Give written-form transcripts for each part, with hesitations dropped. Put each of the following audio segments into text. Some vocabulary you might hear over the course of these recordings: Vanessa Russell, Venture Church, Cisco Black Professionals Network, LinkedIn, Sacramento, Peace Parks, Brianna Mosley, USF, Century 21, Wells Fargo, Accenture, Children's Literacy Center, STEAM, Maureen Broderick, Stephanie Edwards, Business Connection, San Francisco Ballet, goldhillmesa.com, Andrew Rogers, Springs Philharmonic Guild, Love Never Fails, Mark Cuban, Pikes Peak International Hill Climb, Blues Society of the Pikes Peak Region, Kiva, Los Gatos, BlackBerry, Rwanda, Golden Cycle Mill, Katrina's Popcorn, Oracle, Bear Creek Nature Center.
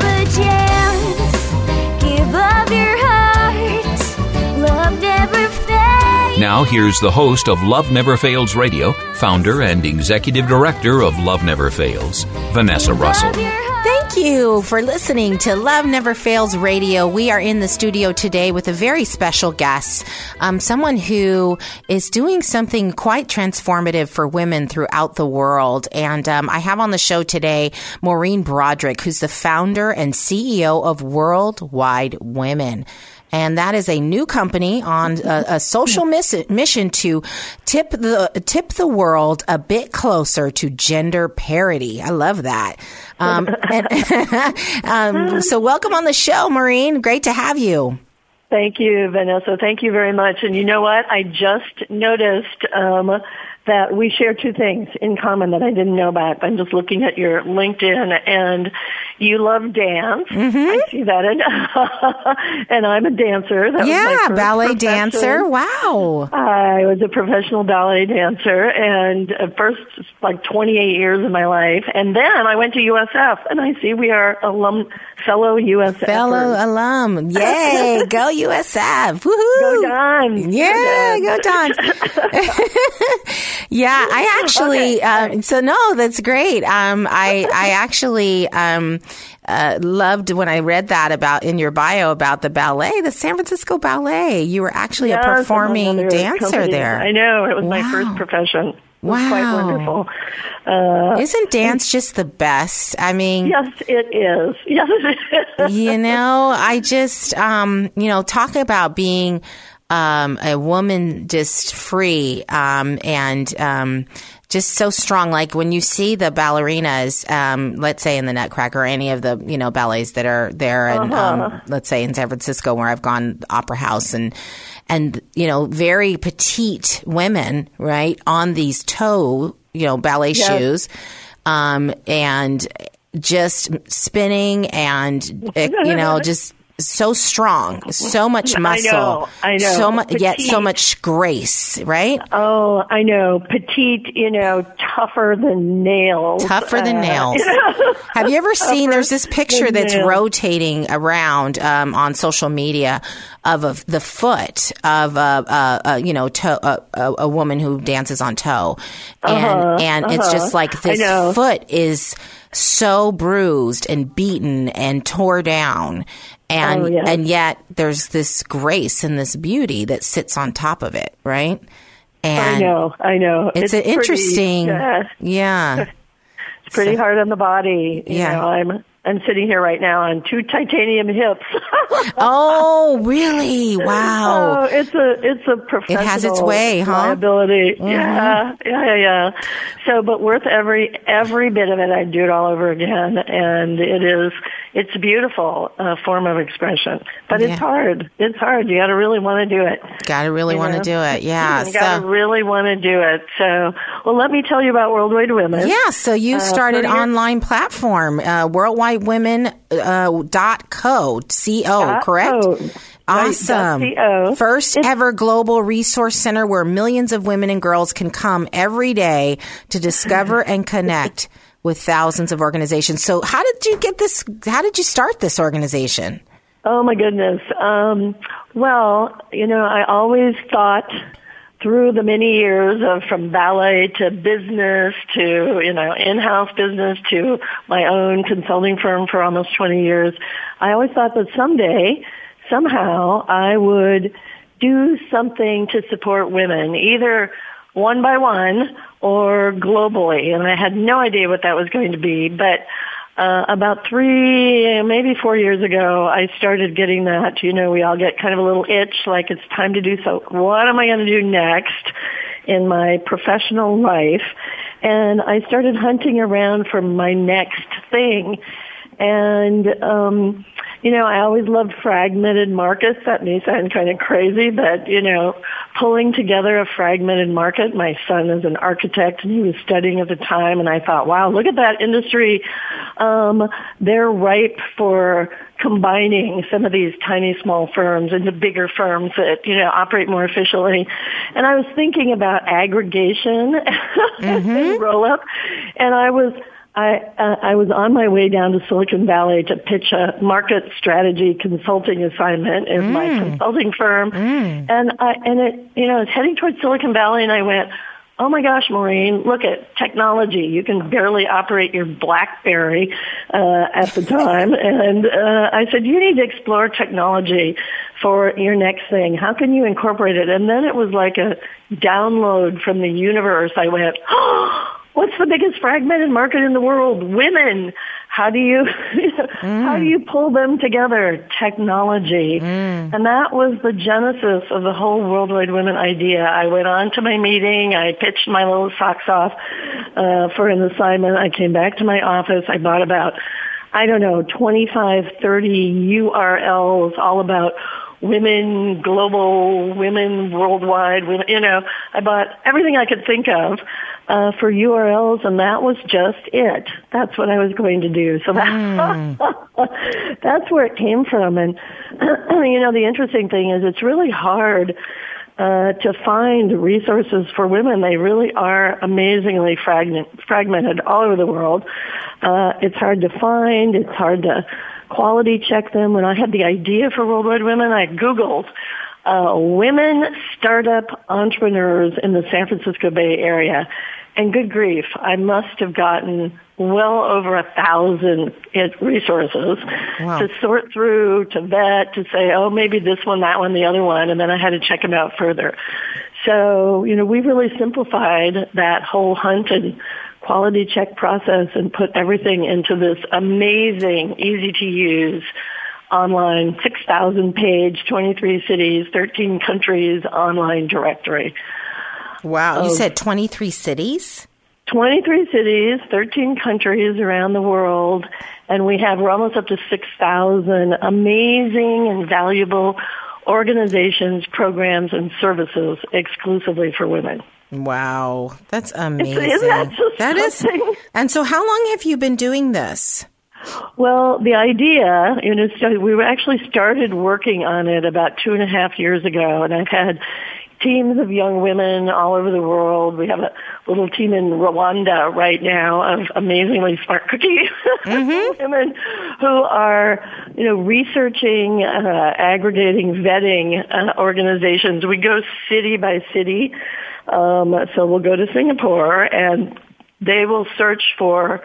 a chance. Give up your heart. Love never. Now here's the host of Love Never Fails Radio, founder and executive director of Love Never Fails, Vanessa Russell. Thank you for listening to Love Never Fails Radio. We are in the studio today with a very special guest, someone who is doing something quite transformative for women throughout the world. And I have on the show today Maureen Broderick, who's the founder and CEO of Worldwide Women. And that is a new company on a social mission to tip the world a bit closer to gender parity. I love that. So welcome on the show, Maureen. Great to have you. Thank you, Vanessa. Thank you very much. And you know what? I just noticed that we share two things in common that I didn't know about. I'm just looking at your LinkedIn, and you love dance. Mm-hmm. I see that. And I'm a dancer. That was my ballet profession. Dancer. Wow. I was a professional ballet dancer, and first, like 28 years of my life. And then I went to USF, and I see we are fellow USF. Yay. Go USF. Woohoo. Go Dons. Yeah, go Dons. Yeah, I actually, that's great. I actually loved when I read that about in your bio about the ballet, the San Francisco Ballet. You were actually a performing dancer there. I know. It was my first profession. Wow. Quite wonderful. Isn't dance just the best? I mean, yes, it is. Yes, it is. You know, I just, talk about being a woman just free and just so strong. Like when you see the ballerinas, let's say in the Nutcracker or any of the, ballets that are there and let's say in San Francisco where I've gone, Opera House and very petite women, right, on these toe, ballet shoes and just spinning and, just so strong, so much muscle, I know. So much, yet so much grace, right? Oh, I know. Petite, tougher than nails. Have you ever seen, there's this picture that's rotating around on social media of the foot of a woman who dances on toe. And it's just like this foot is so bruised and beaten and tore down. And yet there's this grace and this beauty that sits on top of it, right? And I know. It's interesting. Yeah. It's pretty hard on the body. You know, I'm sitting here right now on two titanium hips. Oh, really? Wow. Oh, it's a professional. It has its way, huh? Liability. Mm-hmm. Yeah. So, but worth every bit of it. I'd do it all over again, and it's a beautiful form of expression. But it's hard. You got to really want to do it. Got to really want to do it. Yeah. Got to really want to do it. So, well, let me tell you about Worldwide Women. Yeah. So you started an online platform, worldwidewomen.co, C-O, correct? Awesome. First ever global resource center where millions of women and girls can come every day to discover and connect with thousands of organizations. So how did you get this? How did you start this organization? Oh, my goodness. Well, you know, I always thought through the many years of from ballet to business to, you know, in-house business to my own consulting firm for almost 20 years, I always thought that someday, somehow, I would do something to support women, either one by one or globally. And I had no idea what that was going to be, but about 3, maybe 4 years ago, I started getting that, you know, we all get kind of a little itch, like it's time to do so. What am I going to do next in my professional life? And I started hunting around for my next thing. And, you know, I always loved fragmented markets. That may sound kind of crazy, but, you know, pulling together a fragmented market. My son is an architect, and he was studying at the time, and I thought, wow, look at that industry. They're ripe for combining some of these tiny, small firms into bigger firms that, you know, operate more efficiently. And I was thinking about aggregation and roll-up, and I was on my way down to Silicon Valley to pitch a market strategy consulting assignment in my consulting firm, and it was heading towards Silicon Valley, and I went, oh my gosh, Maureen, look at technology. You can barely operate your BlackBerry at the time. And I said, you need to explore technology for your next thing. How can you incorporate it? And then it was like a download from the universe. I went, oh, what's the biggest fragmented market in the world? Women. How do you pull them together? Technology. And that was the genesis of the whole Worldwide Women idea. I went on to my meeting. I pitched my little socks off for an assignment. I came back to my office. I bought about, 25, 30 URLs all about women, global, women, worldwide, women, you know. I bought everything I could think of for URLs, and that was just it. That's what I was going to do. So that's where it came from. And, you know, the interesting thing is it's really hard to find resources for women. They really are amazingly fragmented all over the world. It's hard to find. It's hard to quality check them. When I had the idea for Worldwide Women, I Googled women startup entrepreneurs in the San Francisco Bay Area. And good grief, I must have gotten well over 1,000 resources to sort through, to vet, to say, oh, maybe this one, that one, the other one, and then I had to check them out further. So, you know, we really simplified that whole hunt and quality check process and put everything into this amazing, easy-to-use online 6,000-page, 23 cities, 13 countries online directory. Wow. You said 23 cities? 23 cities, 13 countries around the world, and we're almost up to 6,000 amazing and valuable organizations, programs, and services exclusively for women. Wow. That's amazing. Isn't that just something? And so how long have you been doing this? Well, the idea, you know, we actually started working on it about 2.5 years ago, and I've had teams of young women all over the world. We have a little team in Rwanda right now of amazingly smart cookie women who are, you know, researching, aggregating, vetting organizations. We go city by city. So we'll go to Singapore, and they will search for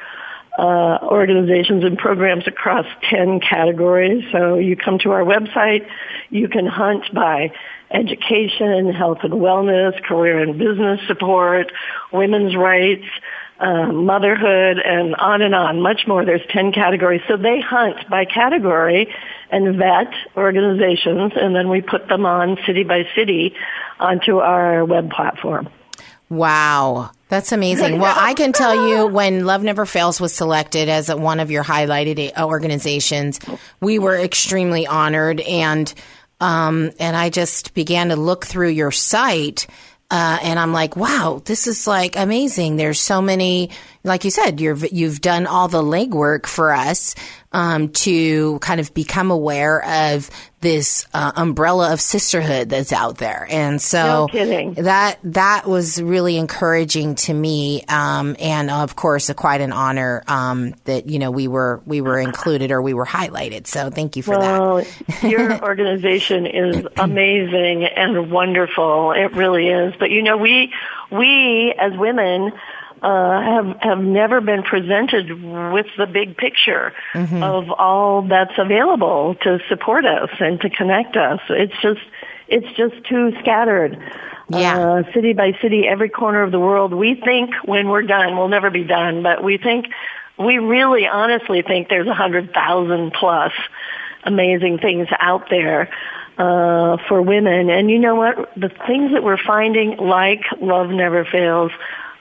organizations and programs across 10 categories. So you come to our website, you can hunt by education, health and wellness, career and business support, women's rights, motherhood, and on, much more. There's 10 categories. So they hunt by category and vet organizations, and then we put them on city by city onto our web platform. Wow. That's amazing. Well, I can tell you when Love Never Fails was selected as one of your highlighted organizations, we were extremely honored. And And I just began to look through your site, and I'm like, wow, this is like amazing. There's so many, like you said, you've done all the legwork for us to kind of become aware of this umbrella of sisterhood that's out there. And so that was really encouraging to me. And of course, quite an honor that, you know, we were included or we were highlighted. So thank you for that. Your organization is amazing and wonderful. It really is. But, you know, we as women have never been presented with the big picture mm-hmm. of all that's available to support us and to connect us. It's just too scattered. Yeah. City by city, every corner of the world. We think when we're done, we'll never be done, but we really honestly think there's 100,000 plus amazing things out there for women. And you know what? The things that we're finding, like Love Never Fails,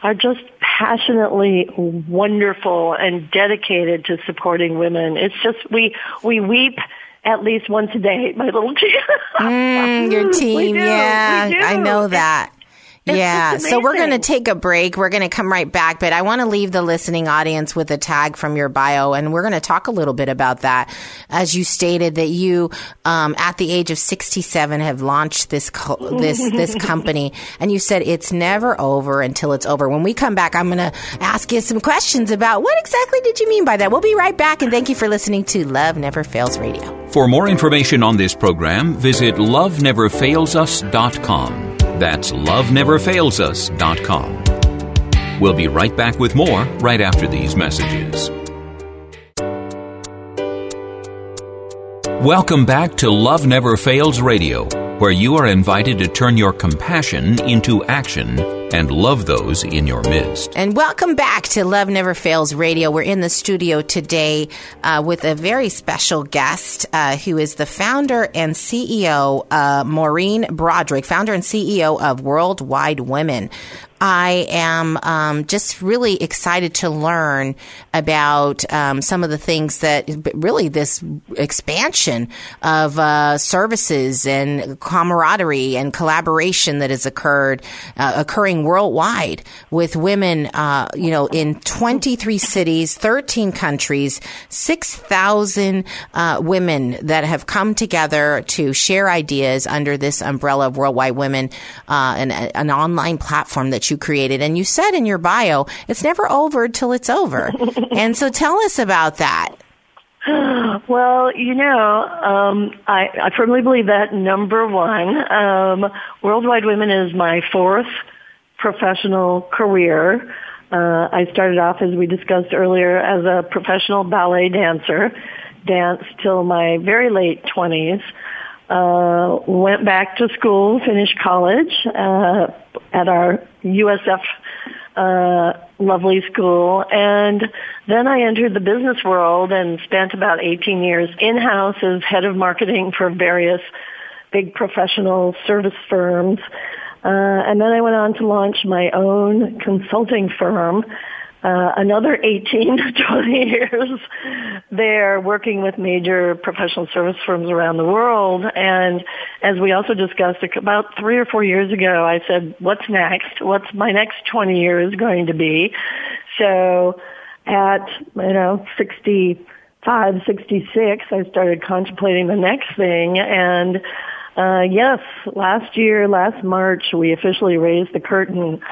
are just passionately wonderful and dedicated to supporting women. It's just we weep at least once a day, my little team. Your team, we do. Yeah, we do. I know that. Yeah, so we're going to take a break. We're going to come right back, but I want to leave the listening audience with a tag from your bio, and we're going to talk a little bit about that. As you stated that you, at the age of 67, have launched this company, and you said it's never over until it's over. When we come back, I'm going to ask you some questions about what exactly did you mean by that. We'll be right back, and thank you for listening to Love Never Fails Radio. For more information on this program, visit loveneverfailsus.com. That's loveneverfailsus.com. We'll be right back with more right after these messages. Welcome back to Love Never Fails Radio, where you are invited to turn your compassion into action and love those in your midst. And welcome back to Love Never Fails Radio. We're in the studio today with a very special guest who is the founder and CEO, Maureen Broderick, founder and CEO of Worldwide Women. I am just really excited to learn about some of the things that really this expansion of services and camaraderie and collaboration that has occurring worldwide with women, you know, in 23 cities, 13 countries, 6,000 women that have come together to share ideas under this umbrella of Worldwide Women, an online platform that you created. And you said in your bio, it's never over till it's over. And so tell us about that. Well, you know, I firmly believe that, number one, Worldwide Women is my fourth professional career. I started off, as we discussed earlier, as a professional ballet dancer, danced till my very late 20s. Went back to school, finished college at our USF lovely school, and then I entered the business world and spent about 18 years in-house as head of marketing for various big professional service firms, and then I went on to launch my own consulting firm. Another 18 to 20 years there, working with major professional service firms around the world. And as we also discussed, about 3 or 4 years ago, I said, what's next? What's my next 20 years going to be? So at, 65, 66, I started contemplating the next thing. And yes, last March, we officially raised the curtain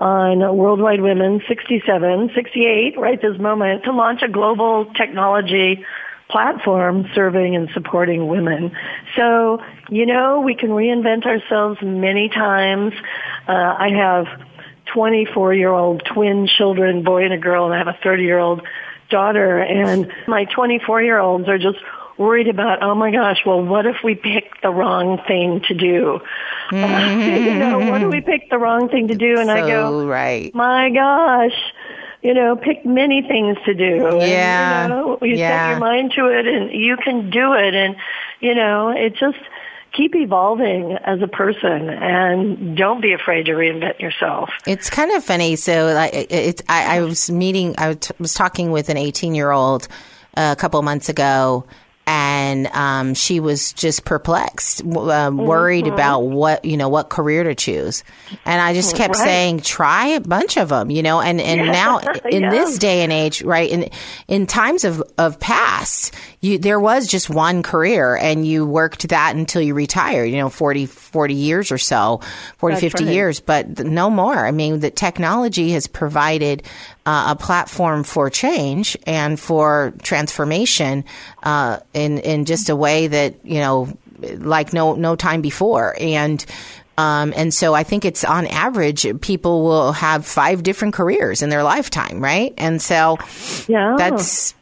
on Worldwide Women 67, 68, right this moment, to launch a global technology platform serving and supporting women. So, you know, we can reinvent ourselves many times. I have 24-year-old twin children, boy and a girl, and I have a 30-year-old daughter. And my 24-year-olds are just worried about, oh my gosh, well, what if we pick the wrong thing to do? What do we pick the wrong thing to do? And so, I go, right. My gosh, pick many things to do. Yeah. And, set your mind to it and you can do it. And, it just keep evolving as a person and don't be afraid to reinvent yourself. It's kind of funny. So I was talking with an 18-year-old a couple months ago. And she was just perplexed, worried about what career to choose. And I just kept saying, try a bunch of them, and now in this day and age, right, in times of past, there was just one career and you worked that until you retired, 40 years or so, 50 years, but no more. I mean, the technology has provided a platform for change and for transformation in just a way that, like no time before. And so I think it's on average, people will have 5 different careers in their lifetime. Right. And so that's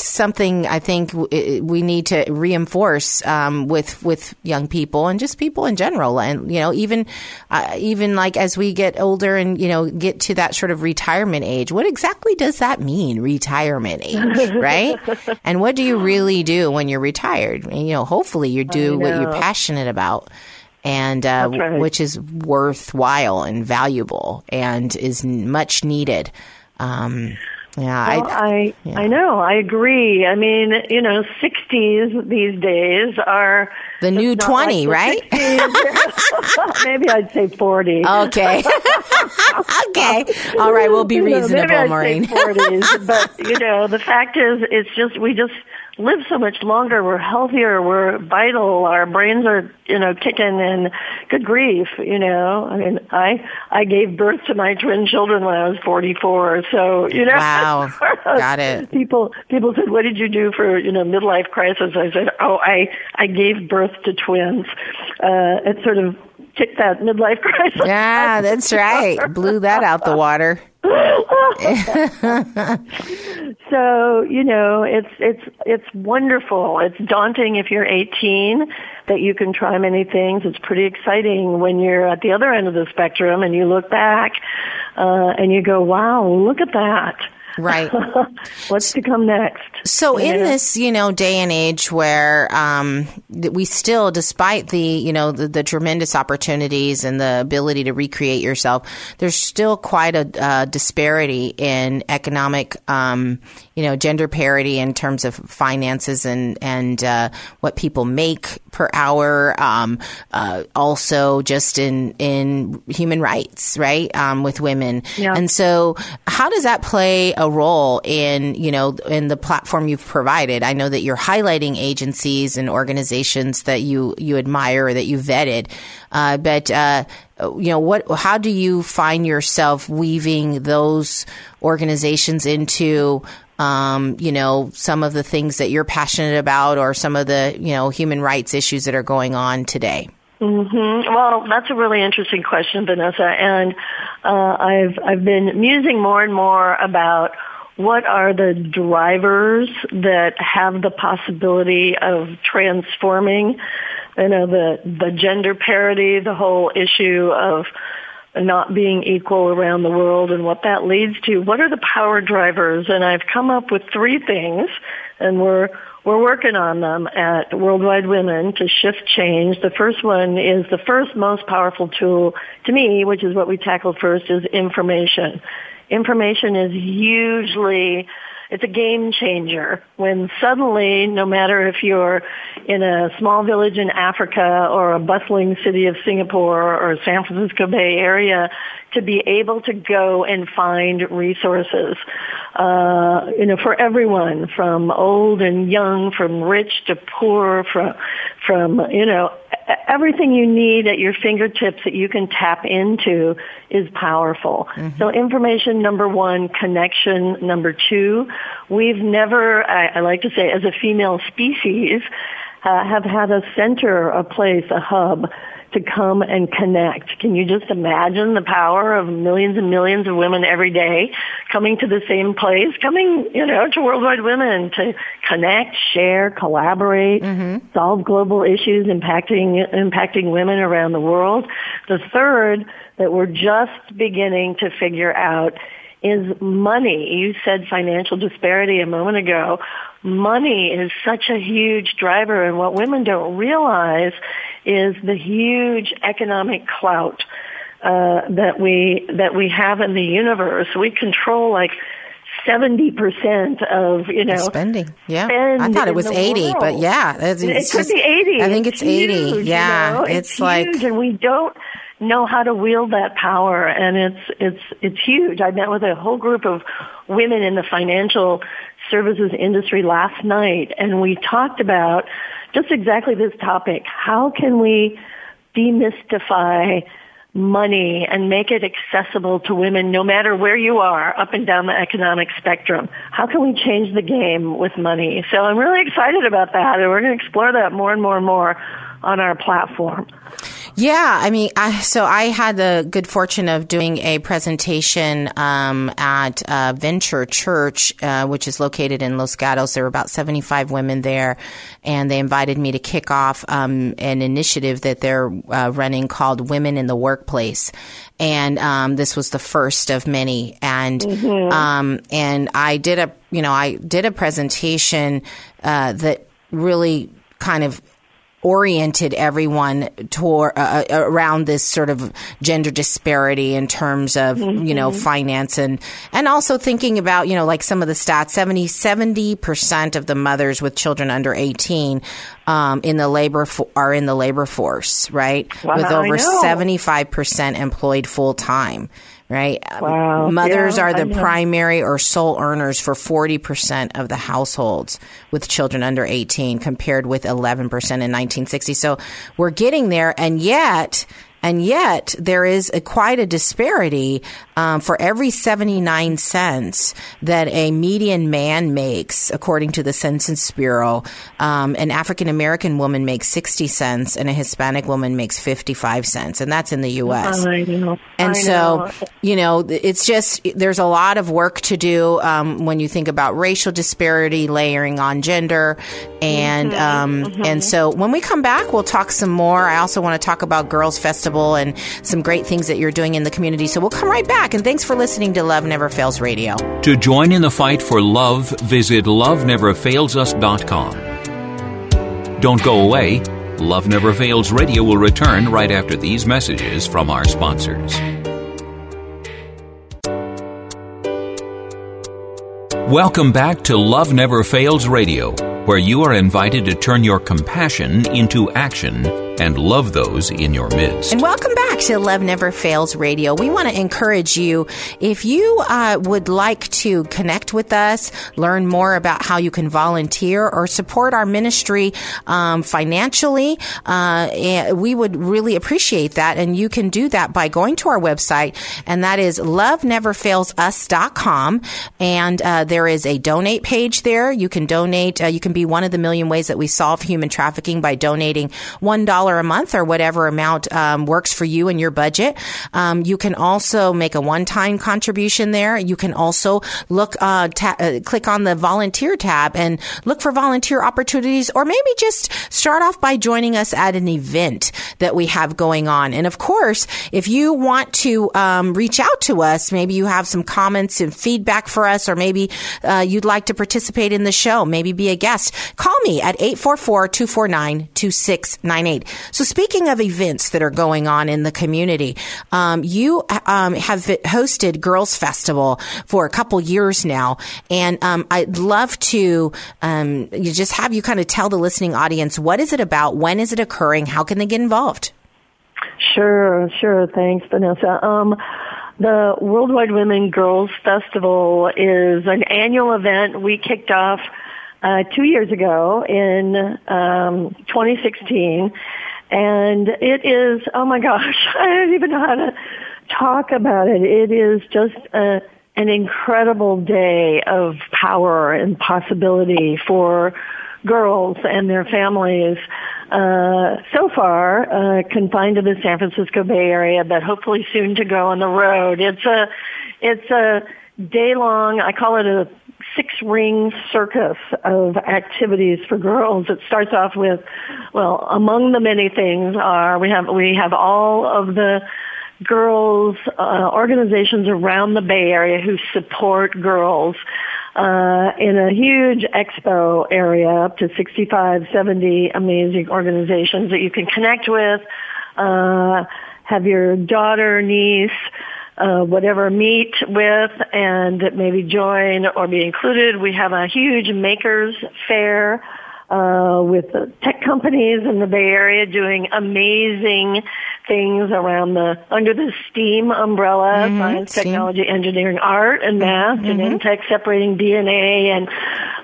something I think we need to reinforce with young people and just people in general. And, even like as we get older and, get to that sort of retirement age, what exactly does that mean? Retirement age, right? And what do you really do when you're retired? Hopefully you do what you're passionate about and which is worthwhile and valuable and is much needed. Yeah, well, I know. I agree. I mean, 60s these days are the new 20, like the right? Maybe I'd say 40. Okay. Okay. All right. We'll be reasonable, maybe Maureen. I'd say 40s, but the fact is, it's just we live so much longer. We're healthier. We're vital. Our brains are kicking. And good grief, I mean, I gave birth to my twin children when I was 44. So wow, got it. People said, "What did you do for midlife crisis?" I said, "Oh, I gave birth to twins." It sort of kicked that midlife crisis. Yeah, that's right. Blew that out the water. So, it's wonderful. It's daunting if you're 18 that you can try many things. It's pretty exciting when you're at the other end of the spectrum and you look back and you go, wow, look at that. Right. What's to come next? So in this, day and age where we still, despite the, the tremendous opportunities and the ability to recreate yourself, there's still quite a disparity in economic, gender parity in terms of finances and what people make per hour. Also just in human rights, right, with women. Yeah. And so how does that play a role in, in the platform you've provided? I know that you're highlighting agencies and organizations that you admire or that you vetted. How do you find yourself weaving those organizations into, some of the things that you're passionate about or some of the, human rights issues that are going on today? Mm-hmm. Well, that's a really interesting question, Vanessa. And I've been musing more and more about what are the drivers that have the possibility of transforming, the gender parity, the whole issue of not being equal around the world and what that leads to. What are the power drivers? And I've come up with 3 things, and we're working on them at Worldwide Women to shift change. The first one is the first most powerful tool to me, which is what we tackled first, is information. Information is it's a game changer when suddenly, no matter if you're in a small village in Africa or a bustling city of Singapore or San Francisco Bay Area, to be able to go and find resources, for everyone, from old and young, from rich to poor, from everything you need at your fingertips that you can tap into is powerful. Mm-hmm. So information, number 1, connection, number 2. We've never, I like to say, as a female species, have had a center, a place, a hub to come and connect. Can you just imagine the power of millions and millions of women every day coming to the same place, coming, to Worldwide Women to connect, share, collaborate, mm-hmm. solve global issues impacting women around the world? The third that we're just beginning to figure out is money. You said financial disparity a moment ago. Money is such a huge driver, and what women don't realize is the huge economic clout that we have in the universe. We control like 70% of, spending. Yeah. I thought it was 80, world. But yeah. It could be 80. I think it's 80. Huge, yeah. It's like huge, and we don't know how to wield that power, and it's huge. I met with a whole group of women in the financial services industry last night, and we talked about just exactly this topic. How can we demystify money and make it accessible to women no matter where you are, up and down the economic spectrum? How can we change the game with money? So I'm really excited about that, and we're going to explore that more and more and more on our platform. Yeah, I mean, so I had the good fortune of doing a presentation at Venture Church, which is located in Los Gatos. There were about 75 women there, and they invited me to kick off an initiative that they're running called Women in the Workplace. And this was the first of many. And mm-hmm. And I did a presentation that really kind of oriented everyone toward around this sort of gender disparity in terms of, mm-hmm. Finance and also thinking about, like some of the stats, 70% of the mothers with children under 18 are in the labor force, right? Wow, with over 75% employed full time. Right. Wow. Mothers are the primary or sole earners for 40% of the households with children under 18, compared with 11% in 1960. So we're getting there. And yet there is quite a disparity. For every 79 cents that a median man makes, according to the Census Bureau, an African-American woman makes 60 cents and a Hispanic woman makes 55 cents. And that's in the U.S. It's just, there's a lot of work to do when you think about racial disparity, layering on gender. And and so when we come back, we'll talk some more. I also want to talk about Girls Festival and some great things that you're doing in the community. So we'll come right back. And thanks for listening to Love Never Fails Radio. To join in the fight for love, visit loveneverfailsus.com. Don't go away. Love Never Fails Radio will return right after these messages from our sponsors. Welcome back to Love Never Fails Radio, where you are invited to turn your compassion into action and love those in your midst. And welcome back to Love Never Fails Radio. We want to encourage you, if you would like to connect with us, learn more about how you can volunteer or support our ministry financially, we would really appreciate that. And you can do that by going to our website, and that is loveneverfailsus.com. And there is a donate page there. You can donate. You can be one of the million ways that we solve human trafficking by donating $1 a month or whatever amount works for you and your budget. You can also make a one-time contribution there. You can also look, click on the volunteer tab and look for volunteer opportunities, or maybe just start off by joining us at an event that we have going on. And of course, if you want to reach out to us, maybe you have some comments and feedback for us, or maybe you'd like to participate in the show, maybe be a guest, call me at 844-249-2698. So speaking of events that are going on in the community, you have hosted Girls Festival for a couple years now, and I'd love to just have you kind of tell the listening audience, what is it about, when is it occurring, how can they get involved? Sure. Thanks, Vanessa. The Worldwide Women Girls Festival is an annual event we kicked off 2 years ago in 2016, and it is, oh my gosh, I don't even know how to talk about it. It is just an incredible day of power and possibility for girls and their families, so far confined to the San Francisco Bay Area, but hopefully soon to go on the road. It's a day-long, I call it a six-ring circus of activities for girls. It starts off with, well, among the many things are we have all of the girls organizations around the Bay Area who support girls in a huge expo area, up to 65, 70 amazing organizations that you can connect with, have your daughter, niece, whatever meet with and maybe join or be included. We have a huge makers fair with tech companies in the Bay Area doing amazing things around under the STEAM umbrella, science, technology, engineering, art, and math, and tech separating DNA, and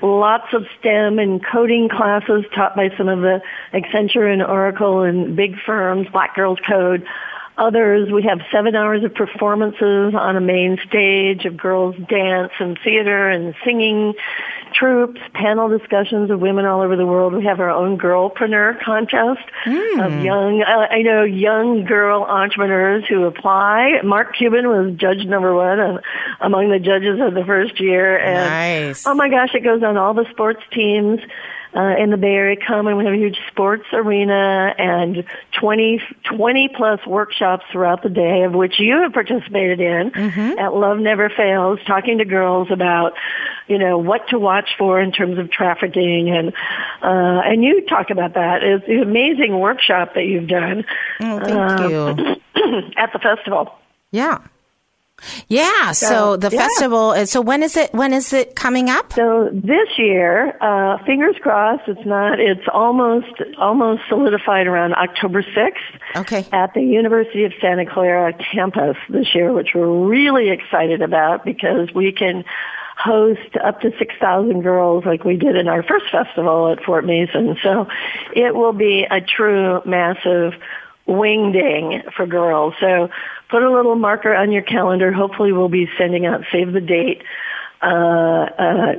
lots of STEM and coding classes taught by some of the Accenture and Oracle and big firms, Black Girls Code. Others, we have 7 hours of performances on a main stage of girls dance and theater and singing troupes, panel discussions of women all over the world. We have our own girlpreneur contest of young girl entrepreneurs who apply. Mark Cuban was judge number one among the judges of the first year. And nice. Oh my gosh, it goes on all the sports teams. In the Bay Area Common, we have a huge sports arena and 20-plus workshops throughout the day, of which you have participated in at Love Never Fails, talking to girls about, what to watch for in terms of trafficking. And you talk about that. It's an amazing workshop that you've done thank you. At the festival. Yeah. So the festival. So when is it coming up? So this year, fingers crossed, it's not. It's almost solidified around October 6th. Okay. At the University of Santa Clara campus this year, which we're really excited about because we can host up to 6,000 girls like we did in our first festival at Fort Mason. So it will be a true massive wingding for girls. So put a little marker on your calendar. Hopefully we'll be sending out save the date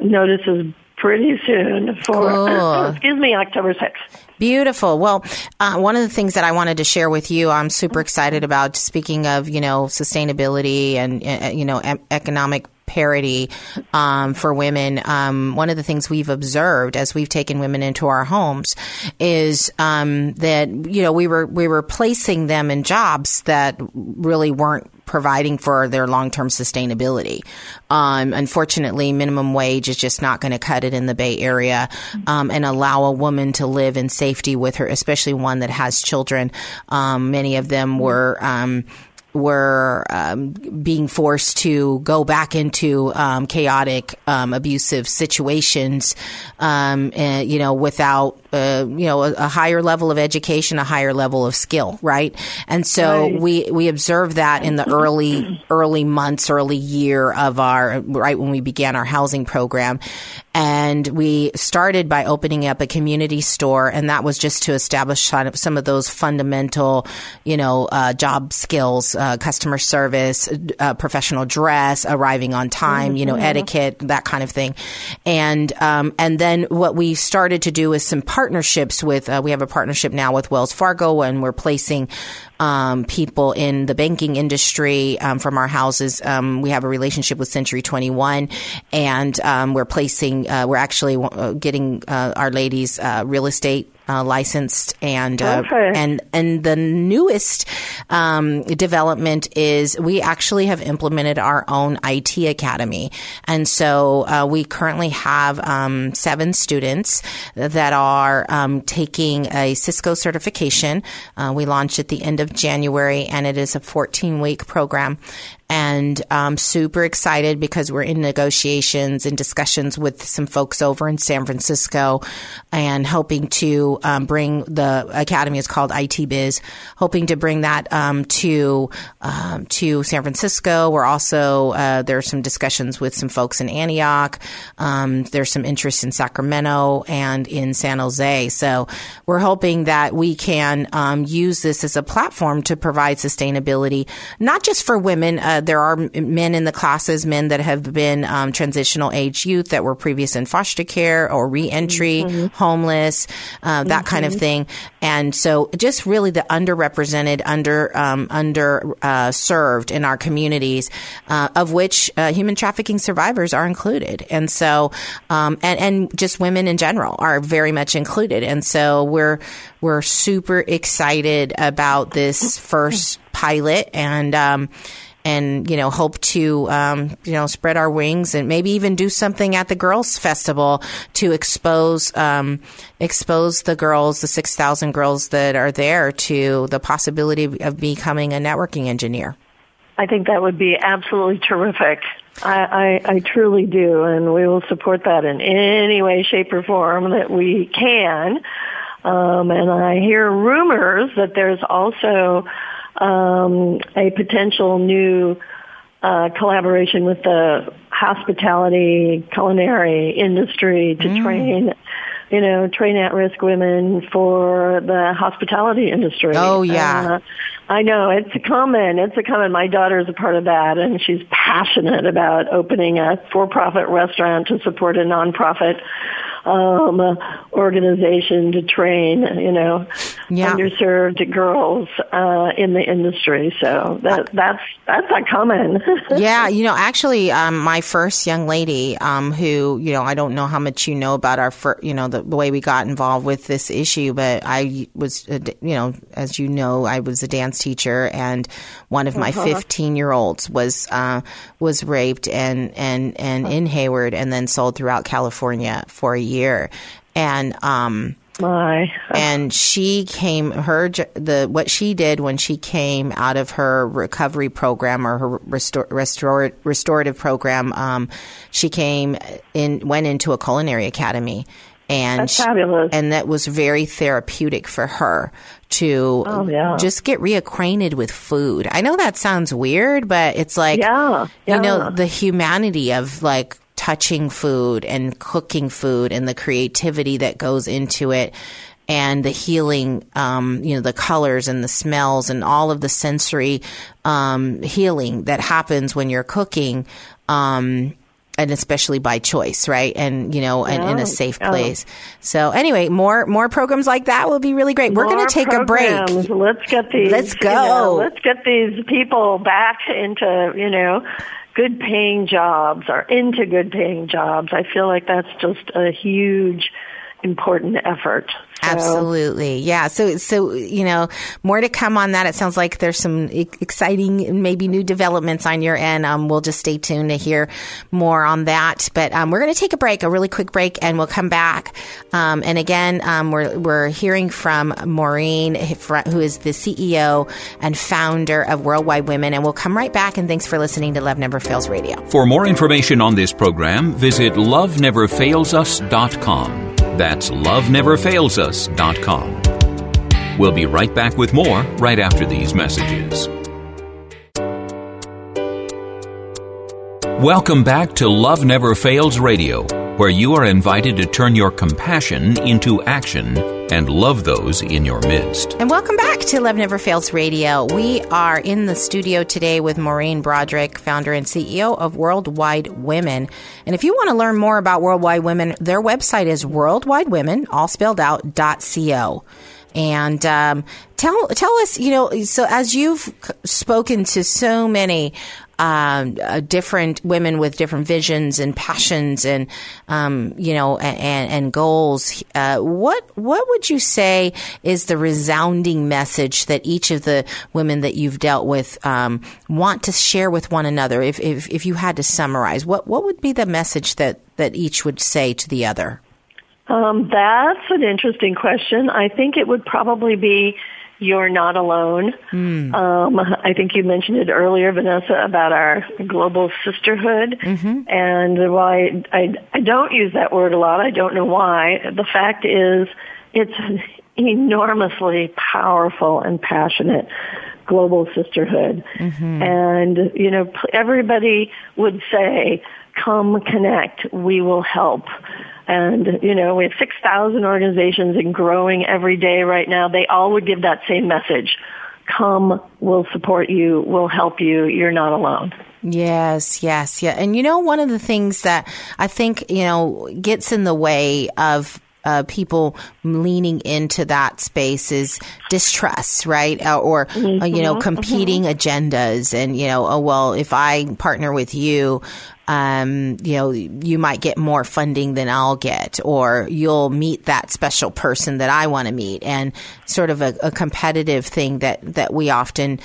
notices pretty soon for October 6th. Beautiful. Well, one of the things that I wanted to share with you, I'm super excited about, speaking of, sustainability and, economic parity for women. One of the things we've observed as we've taken women into our homes is that we were placing them in jobs that really weren't providing for their long-term sustainability. Unfortunately, minimum wage is just not going to cut it in the Bay Area and allow a woman to live in safety with her, especially one that has children. Many of them were being forced to go back into chaotic, abusive situations, and, without a higher level of education, a higher level of skill, right? And so we observed that in the early year of when we began our housing program. And we started by opening up a community store, and that was just to establish some of those fundamental, job skills, customer service, professional dress, arriving on time, etiquette, that kind of thing. And then what we started to do is some partnerships with, we have a partnership now with Wells Fargo, and we're placing people in the banking industry from our houses. We have a relationship with Century 21, and we're actually getting our ladies real estate licensed, and the newest development is we actually have implemented our own IT academy, and so we currently have 7 students that are taking a Cisco certification. We launched at the end of January, and it is a 14-week program. And I'm super excited because we're in negotiations and discussions with some folks over in San Francisco, and hoping to bring the academy is called IT Biz, hoping to bring that to San Francisco. We're also there are some discussions with some folks in Antioch. There's some interest in Sacramento and in San Jose. So we're hoping that we can use this as a platform to provide sustainability, not just for women. There are men in the classes, men that have been transitional age youth that were previously in foster care or reentry, homeless, that kind of thing. And so just really the underrepresented, served in our communities, of which human trafficking survivors are included. And so and just women in general are very much included. And so we're super excited about this first pilot, and hope to spread our wings and maybe even do something at the girls' festival to expose the girls, the 6,000 girls that are there, to the possibility of becoming a networking engineer. I think that would be absolutely terrific. I truly do, and we will support that in any way, shape, or form that we can. And I hear rumors that there's also a potential new collaboration with the hospitality, culinary industry to train at-risk women for the hospitality industry. Oh, yeah. I know. It's a common. My daughter's a part of that, and she's passionate about opening a for-profit restaurant to support a nonprofit organization to train, underserved girls in the industry. So that's a common. Yeah. Actually, my first young lady who, I don't know how much you know about our, the way we got involved with this issue, but I was, as you know, I was a dance teacher, and one of my 15-year-olds was raped and in Hayward, and then sold throughout California for a year. And and what she did when she came out of her recovery program or her restorative program, she went into a culinary academy. And that's fabulous. And that was very therapeutic for her to just get reacquainted with food. I know that sounds weird, but it's like, the humanity of like touching food and cooking food and the creativity that goes into it. And the healing, the colors and the smells and all of the sensory healing that happens when you're cooking, and especially by choice, right? And, and in a safe place. So anyway, more programs like that will be really great. We're going to take a break. Let's get these people back into, good paying jobs or into good paying jobs. I feel like that's just a huge, important effort. Absolutely. Yeah. So, more to come on that. It sounds like there's some exciting, maybe new developments on your end. We'll just stay tuned to hear more on that. But we're going to take a really quick break, and we'll come back. And again, we're hearing from Maureen, who is the CEO and founder of Worldwide Women. And we'll come right back. And thanks for listening to Love Never Fails Radio. For more information on this program, visit loveneverfailsus.com. That's loveneverfailsus.com. We'll be right back with more right after these messages. Welcome back to Love Never Fails Radio, where you are invited to turn your compassion into action and love those in your midst. And welcome back to Love Never Fails Radio. We are in the studio today with Maureen Broderick, founder and CEO of Worldwide Women. And if you want to learn more about Worldwide Women, their website is worldwidewomen, all spelled out, .co. And tell us, so as you've spoken to so many different women with different visions and passions and, and goals, what would you say is the resounding message that each of the women that you've dealt with want to share with one another? If you had to summarize, what would be the message that each would say to the other? That's an interesting question. I think it would probably be, you're not alone. Mm. I think you mentioned it earlier, Vanessa, about our global sisterhood. Mm-hmm. And why I don't use that word a lot. I don't know why. The fact is, it's enormously powerful and passionate global sisterhood. Mm-hmm. And, everybody would say, come connect, we will help. And, we have 6,000 organizations and growing every day right now. They all would give that same message. Come, we'll support you, we'll help you, you're not alone. Yes. Yeah. And one of the things that I think, gets in the way of people leaning into that space is distrust, right? Or, competing agendas and, if I partner with you, you might get more funding than I'll get, or you'll meet that special person that I want to meet, and sort of a competitive thing that we often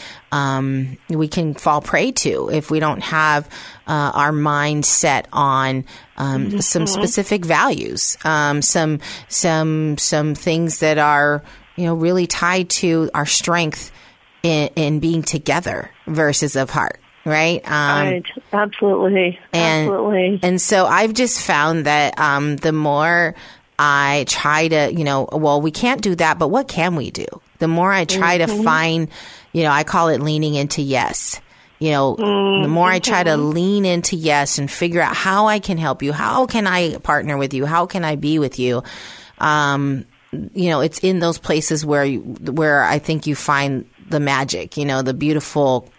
we can fall prey to if we don't have our mind set on some specific values, some things that are really tied to our strength in being together versus apart. Right? Right. Absolutely. Absolutely. And so I've just found that the more I try to, well, we can't do that, but what can we do? The more I try to find, I call it leaning into yes. The more I try to lean into yes and figure out how I can help you, how can I partner with you, how can I be with you? It's in those places where I think you find the magic, the beautiful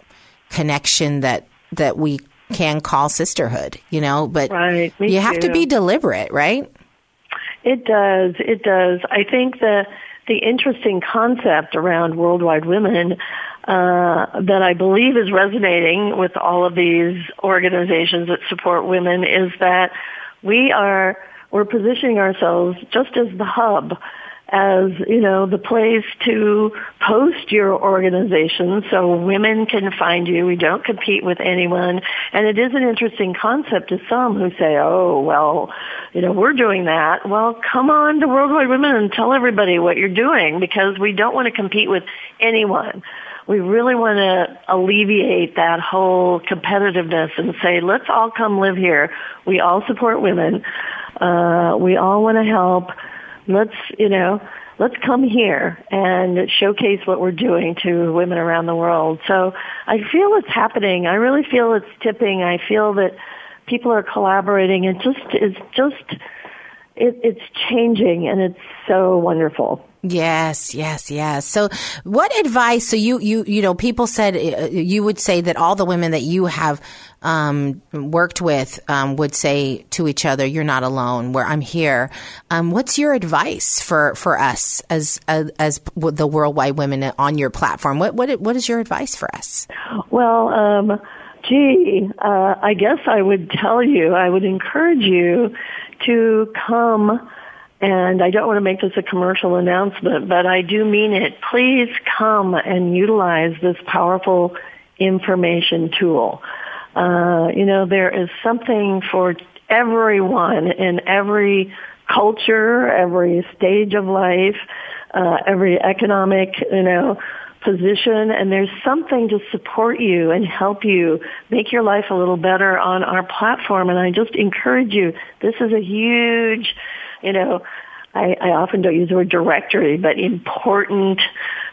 connection that we can call sisterhood, but right, you have to be deliberate, right? It does. It does. I think the interesting concept around Worldwide Women that I believe is resonating with all of these organizations that support women is that we're positioning ourselves just as the hub, as, the place to post your organization so women can find you. We don't compete with anyone. And it is an interesting concept to some who say, oh, well, we're doing that. Well, come on to Worldwide Women and tell everybody what you're doing, because we don't want to compete with anyone. We really want to alleviate that whole competitiveness and say, let's all come live here. We all support women. We all want to help. Let's come here and showcase what we're doing to women around the world. So I feel it's happening. I really feel it's tipping. I feel that people are collaborating. It's changing, and it's so wonderful. Yes, yes, yes. So what advice, so you people said you would say that all the women that you have worked with would say to each other, you're not alone, where I'm here. What's your advice for us as the Worldwide Women on your platform? What is your advice for us? Well, I guess I would tell you, I would encourage you to come. And I don't want to make this a commercial announcement, but I do mean it. Please come and utilize this powerful information tool. There is something for everyone in every culture, every stage of life, every economic, position, and there's something to support you and help you make your life a little better on our platform. And I just encourage you, this is a huge, I often don't use the word directory, but important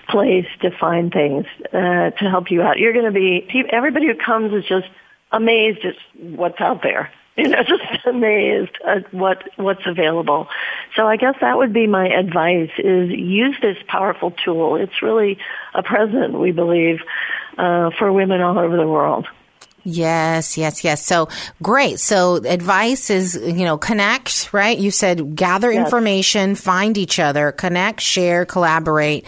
place to find things to help you out. You're going to be, everybody who comes is just amazed at what's out there, just amazed at what's available. So I guess that would be my advice, is use this powerful tool. It's really a present, we believe, for women all over the world. Yes, yes, yes. So great. So advice is, connect, right? You said gather information, find each other, connect, share, collaborate,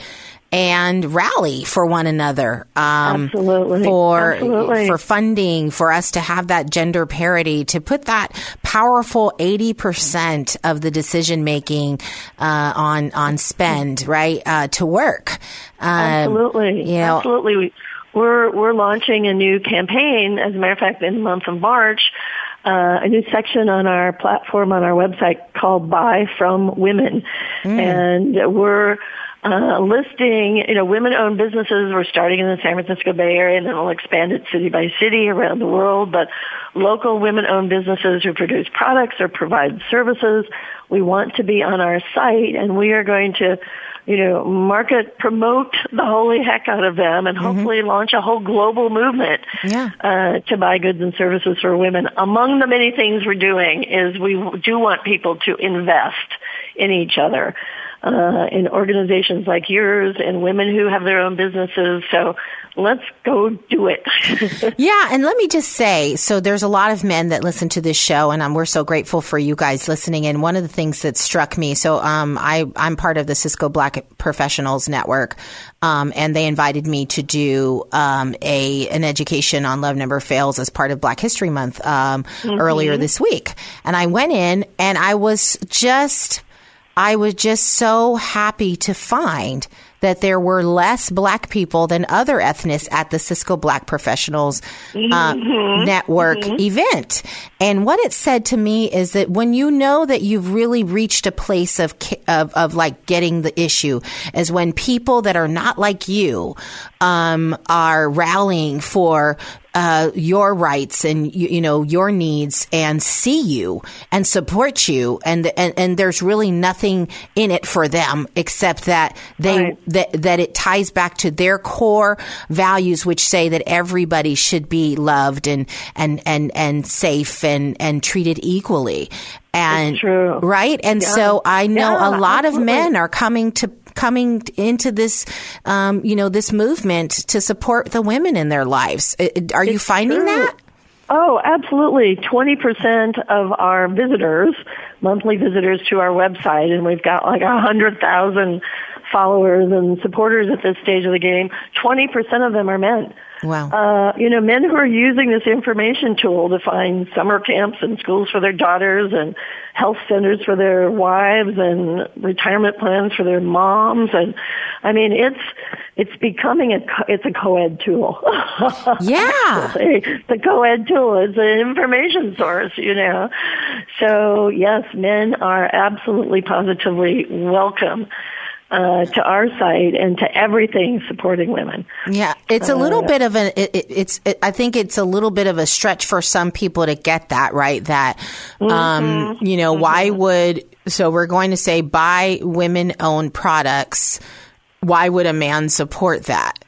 and rally for one another. Absolutely. For funding, for us to have that gender parity, to put that powerful 80% of the decision making on spend, right, to work. Absolutely. Absolutely. We're launching a new campaign, as a matter of fact, in the month of March, a new section on our platform, on our website, called Buy From Women. And we're listing, women-owned businesses. We're starting in the San Francisco Bay Area, and then we'll expand it city by city around the world. But local women-owned businesses who produce products or provide services, we want to be on our site, and we are going to market, promote the holy heck out of them, and hopefully launch a whole global movement to buy goods and services for women. Among the many things we're doing is we do want people to invest in each other, in organizations like yours and women who have their own businesses. So let's go do it. Yeah. And let me just say, so there's a lot of men that listen to this show, and we're so grateful for you guys listening. And one of the things that struck me, so I'm part of the Cisco Black Professionals Network, and they invited me to do an education on Love Never Fails as part of Black History Month earlier this week. And I went in, and I was just so happy to find that there were less Black people than other ethnicities at the Cisco Black Professionals Network event. And what it said to me is that when you know that you've really reached a place of like getting the issue is when people that are not like you are rallying for your rights and, you know, your needs and see you and support you. And there's really nothing in it for them except that they that it ties back to their core values, which say that everybody should be loved and safe and treated equally. And it's true. Right. And so I know a lot of men are coming into this, you know, this movement to support the women in their lives. Are you finding that? Oh, absolutely. 20% of our visitors, monthly visitors to our website, and we've got like 100,000 followers and supporters at this stage of the game, 20% of them are men. Wow. You know, men who are using this information tool to find summer camps and schools for their daughters and health centers for their wives and retirement plans for their moms. And I mean, it's becoming a co-ed tool. Yeah. It's a co-ed tool. It's an information source, you know. So yes, men are absolutely positively welcome to our site and to everything supporting women. Yeah, it's a little bit of I think it's a little bit of a stretch for some people to get that, right? That, you know, why would, so we're going to say buy women-owned products. Why would a man support that?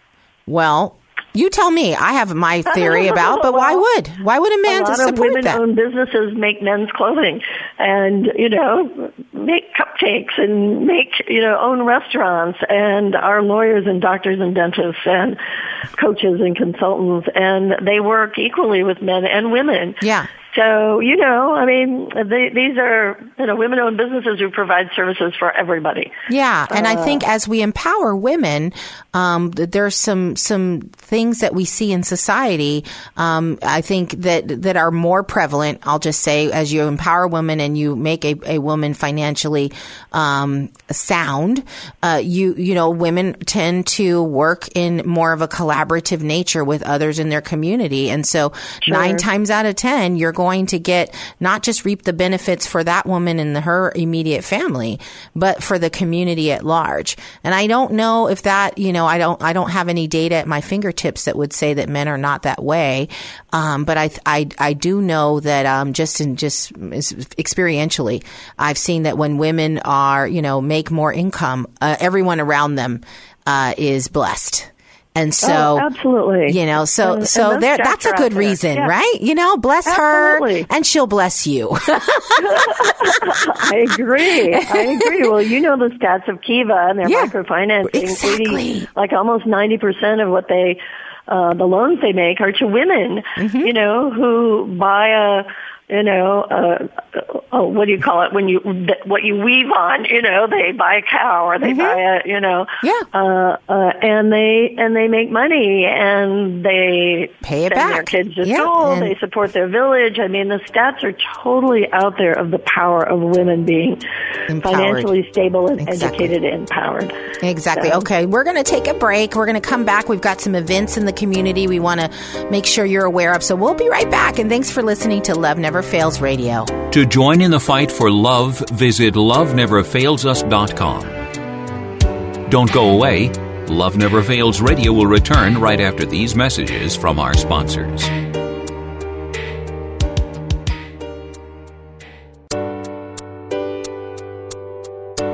Well, you tell me. I have my theory about, but why would? Why would a man support that? A lot of women-owned businesses make men's clothing and, you know, make cupcakes and make, you know, own restaurants and are lawyers and doctors and dentists and coaches and consultants. And they work equally with men and women. Yeah. So, you know, I mean, these are, you know, women-owned businesses who provide services for everybody. Yeah. And I think as we empower women, there's some things that we see in society, I think that are more prevalent. I'll just say, as you empower women and you make a woman financially sound, you know, women tend to work in more of a collaborative nature with others in their community. And so 9 times out of 10, you're going to get not just reap the benefits for that woman and her immediate family, but for the community at large. And I don't know if that, you know, I don't have any data at my fingertips that would say that men are not that way. But I do know that just experientially, I've seen that when women are, you know, make more income, everyone around them is blessed. And so, absolutely, you know, so that's a good reason, right? You know, bless her and she'll bless you. I agree. Well, you know, the stats of Kiva and their microfinancing, including like almost 90% of what they, the loans they make are to women, you know, who buy what do you call it when what you weave on? You know, they buy a cow or they buy a, you know, and they make money and they pay it back. Their kids to school, they support their village. I mean, the stats are totally out there of the power of women being empowered, financially stable, and educated and empowered. Exactly. So. Okay, we're going to take a break. We're going to come back. We've got some events in the community we want to make sure you're aware of. So we'll be right back. And thanks for listening to Love Never Fails Radio. To join in the fight for love, visit loveneverfailsus.com. Don't go away. Love Never Fails Radio will return right after these messages from our sponsors.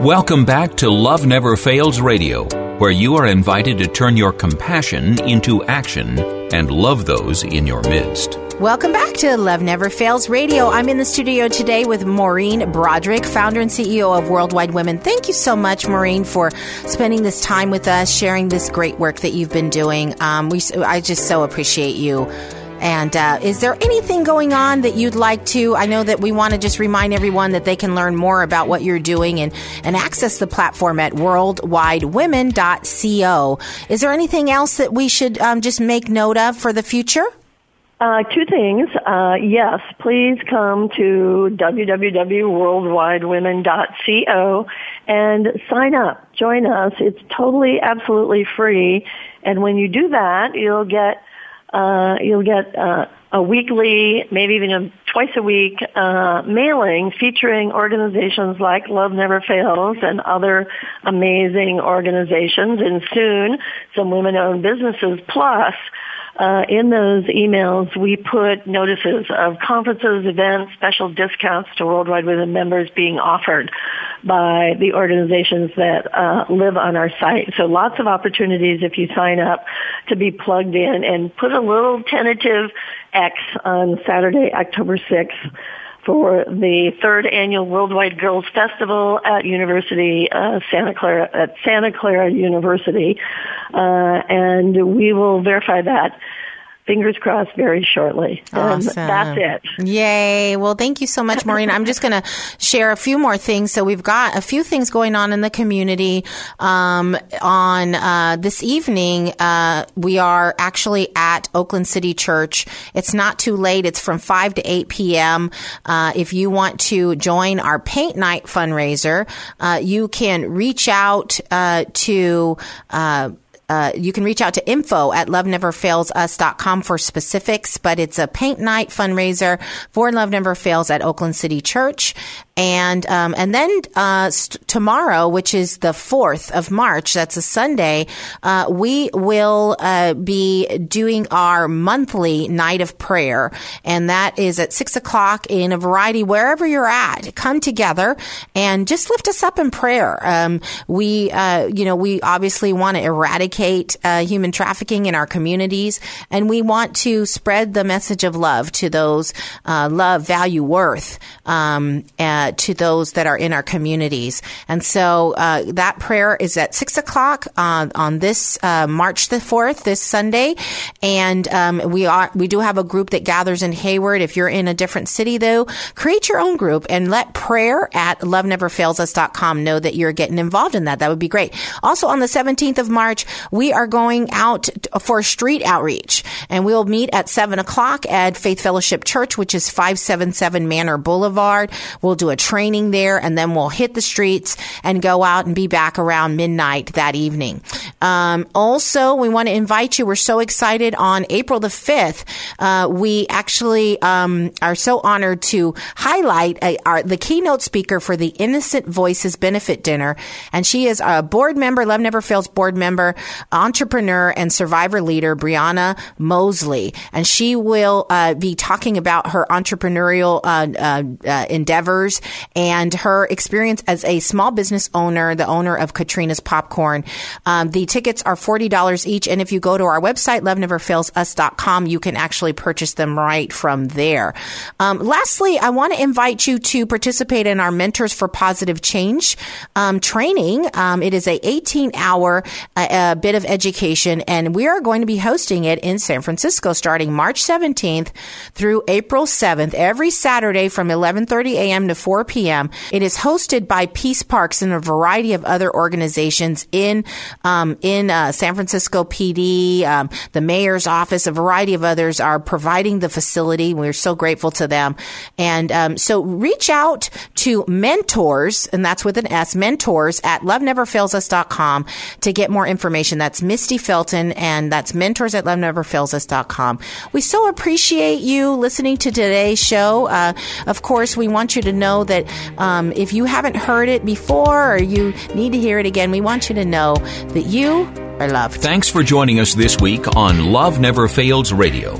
Welcome back to Love Never Fails Radio, where you are invited to turn your compassion into action and love those in your midst. Welcome back to Love Never Fails Radio. I'm in the studio today with Maureen Broderick, founder and CEO of Worldwide Women. Thank you so much, Maureen, for spending this time with us, sharing this great work that you've been doing. I just so appreciate you. And is there anything going on that you'd like to? I know that we want to just remind everyone that they can learn more about what you're doing and access the platform at worldwidewomen.co. Is there anything else that we should just make note of for the future? Two things. Yes, please come to www.worldwidewomen.co and sign up. Join us. It's totally, absolutely free. And when you do that, you'll get a weekly, maybe even twice a week mailing featuring organizations like Love Never Fails and other amazing organizations, and soon some women-owned businesses. Plus, in those emails, we put notices of conferences, events, special discounts to Worldwide Women members being offered by the organizations that live on our site. So lots of opportunities if you sign up to be plugged in, and put a little tentative X on Saturday, October 6th for the third annual Worldwide Girls Festival at Santa Clara University. And we will verify that, fingers crossed, very shortly. Awesome. That's it. Yay. Well, thank you so much, Maureen. I'm just going to share a few more things. So we've got a few things going on in the community. On this evening, we are actually at Oakland City Church. It's not too late. It's from 5 to 8 p.m. If you want to join our paint night fundraiser, you can reach out to info@loveneverfailsus.com for specifics, but it's a paint night fundraiser for Love Never Fails at Oakland City Church. And then tomorrow, which is the 4th of March, that's a Sunday, we will be doing our monthly night of prayer. And that is at 6:00 in a variety, wherever you're at. Come together and just lift us up in prayer. We obviously want to eradicate human trafficking in our communities. And we want to spread the message of love to those, love, value, worth, to those that are in our communities. And so that prayer is at 6:00 on this March the 4th, this Sunday. And we do have a group that gathers in Hayward. If you're in a different city, though, create your own group and let prayer@loveneverfailsus.com know that you're getting involved in that. That would be great. Also, on the 17th of March, we are going out for street outreach, and we'll meet at 7:00 at Faith Fellowship Church, which is 577 Manor Boulevard. We'll do a training there, and then we'll hit the streets and go out and be back around midnight that evening. Also, we want to invite you. We're so excited. On April the 5th, we actually are so honored to highlight the keynote speaker for the Innocent Voices Benefit Dinner. And she is a board member, Love Never Fails board member, entrepreneur, and survivor leader, Brianna Mosley. And she will be talking about her entrepreneurial endeavors and her experience as a small business owner, the owner of Katrina's Popcorn. The tickets are $40 each. And if you go to our website, loveneverfailsus.com, you can actually purchase them right from there. Lastly, I want to invite you to participate in our Mentors for Positive Change training. It is a 18-hour bit of education, and we are going to be hosting it in San Francisco starting March 17th through April 7th, every Saturday from 11:30 a.m. to 4 p.m. It is hosted by Peace Parks and a variety of other organizations in San Francisco PD, the mayor's office, a variety of others are providing the facility. We're so grateful to them. And so reach out to mentors, and that's with an S, mentors@loveneverfailsus.com to get more information. That's Misty Felton, and that's mentors@loveneverfailsus.com. We so appreciate you listening to today's show. Of course, we want you to know that if you haven't heard it before or you need to hear it again, we want you to know that you are loved. Thanks for joining us this week on Love Never Fails Radio.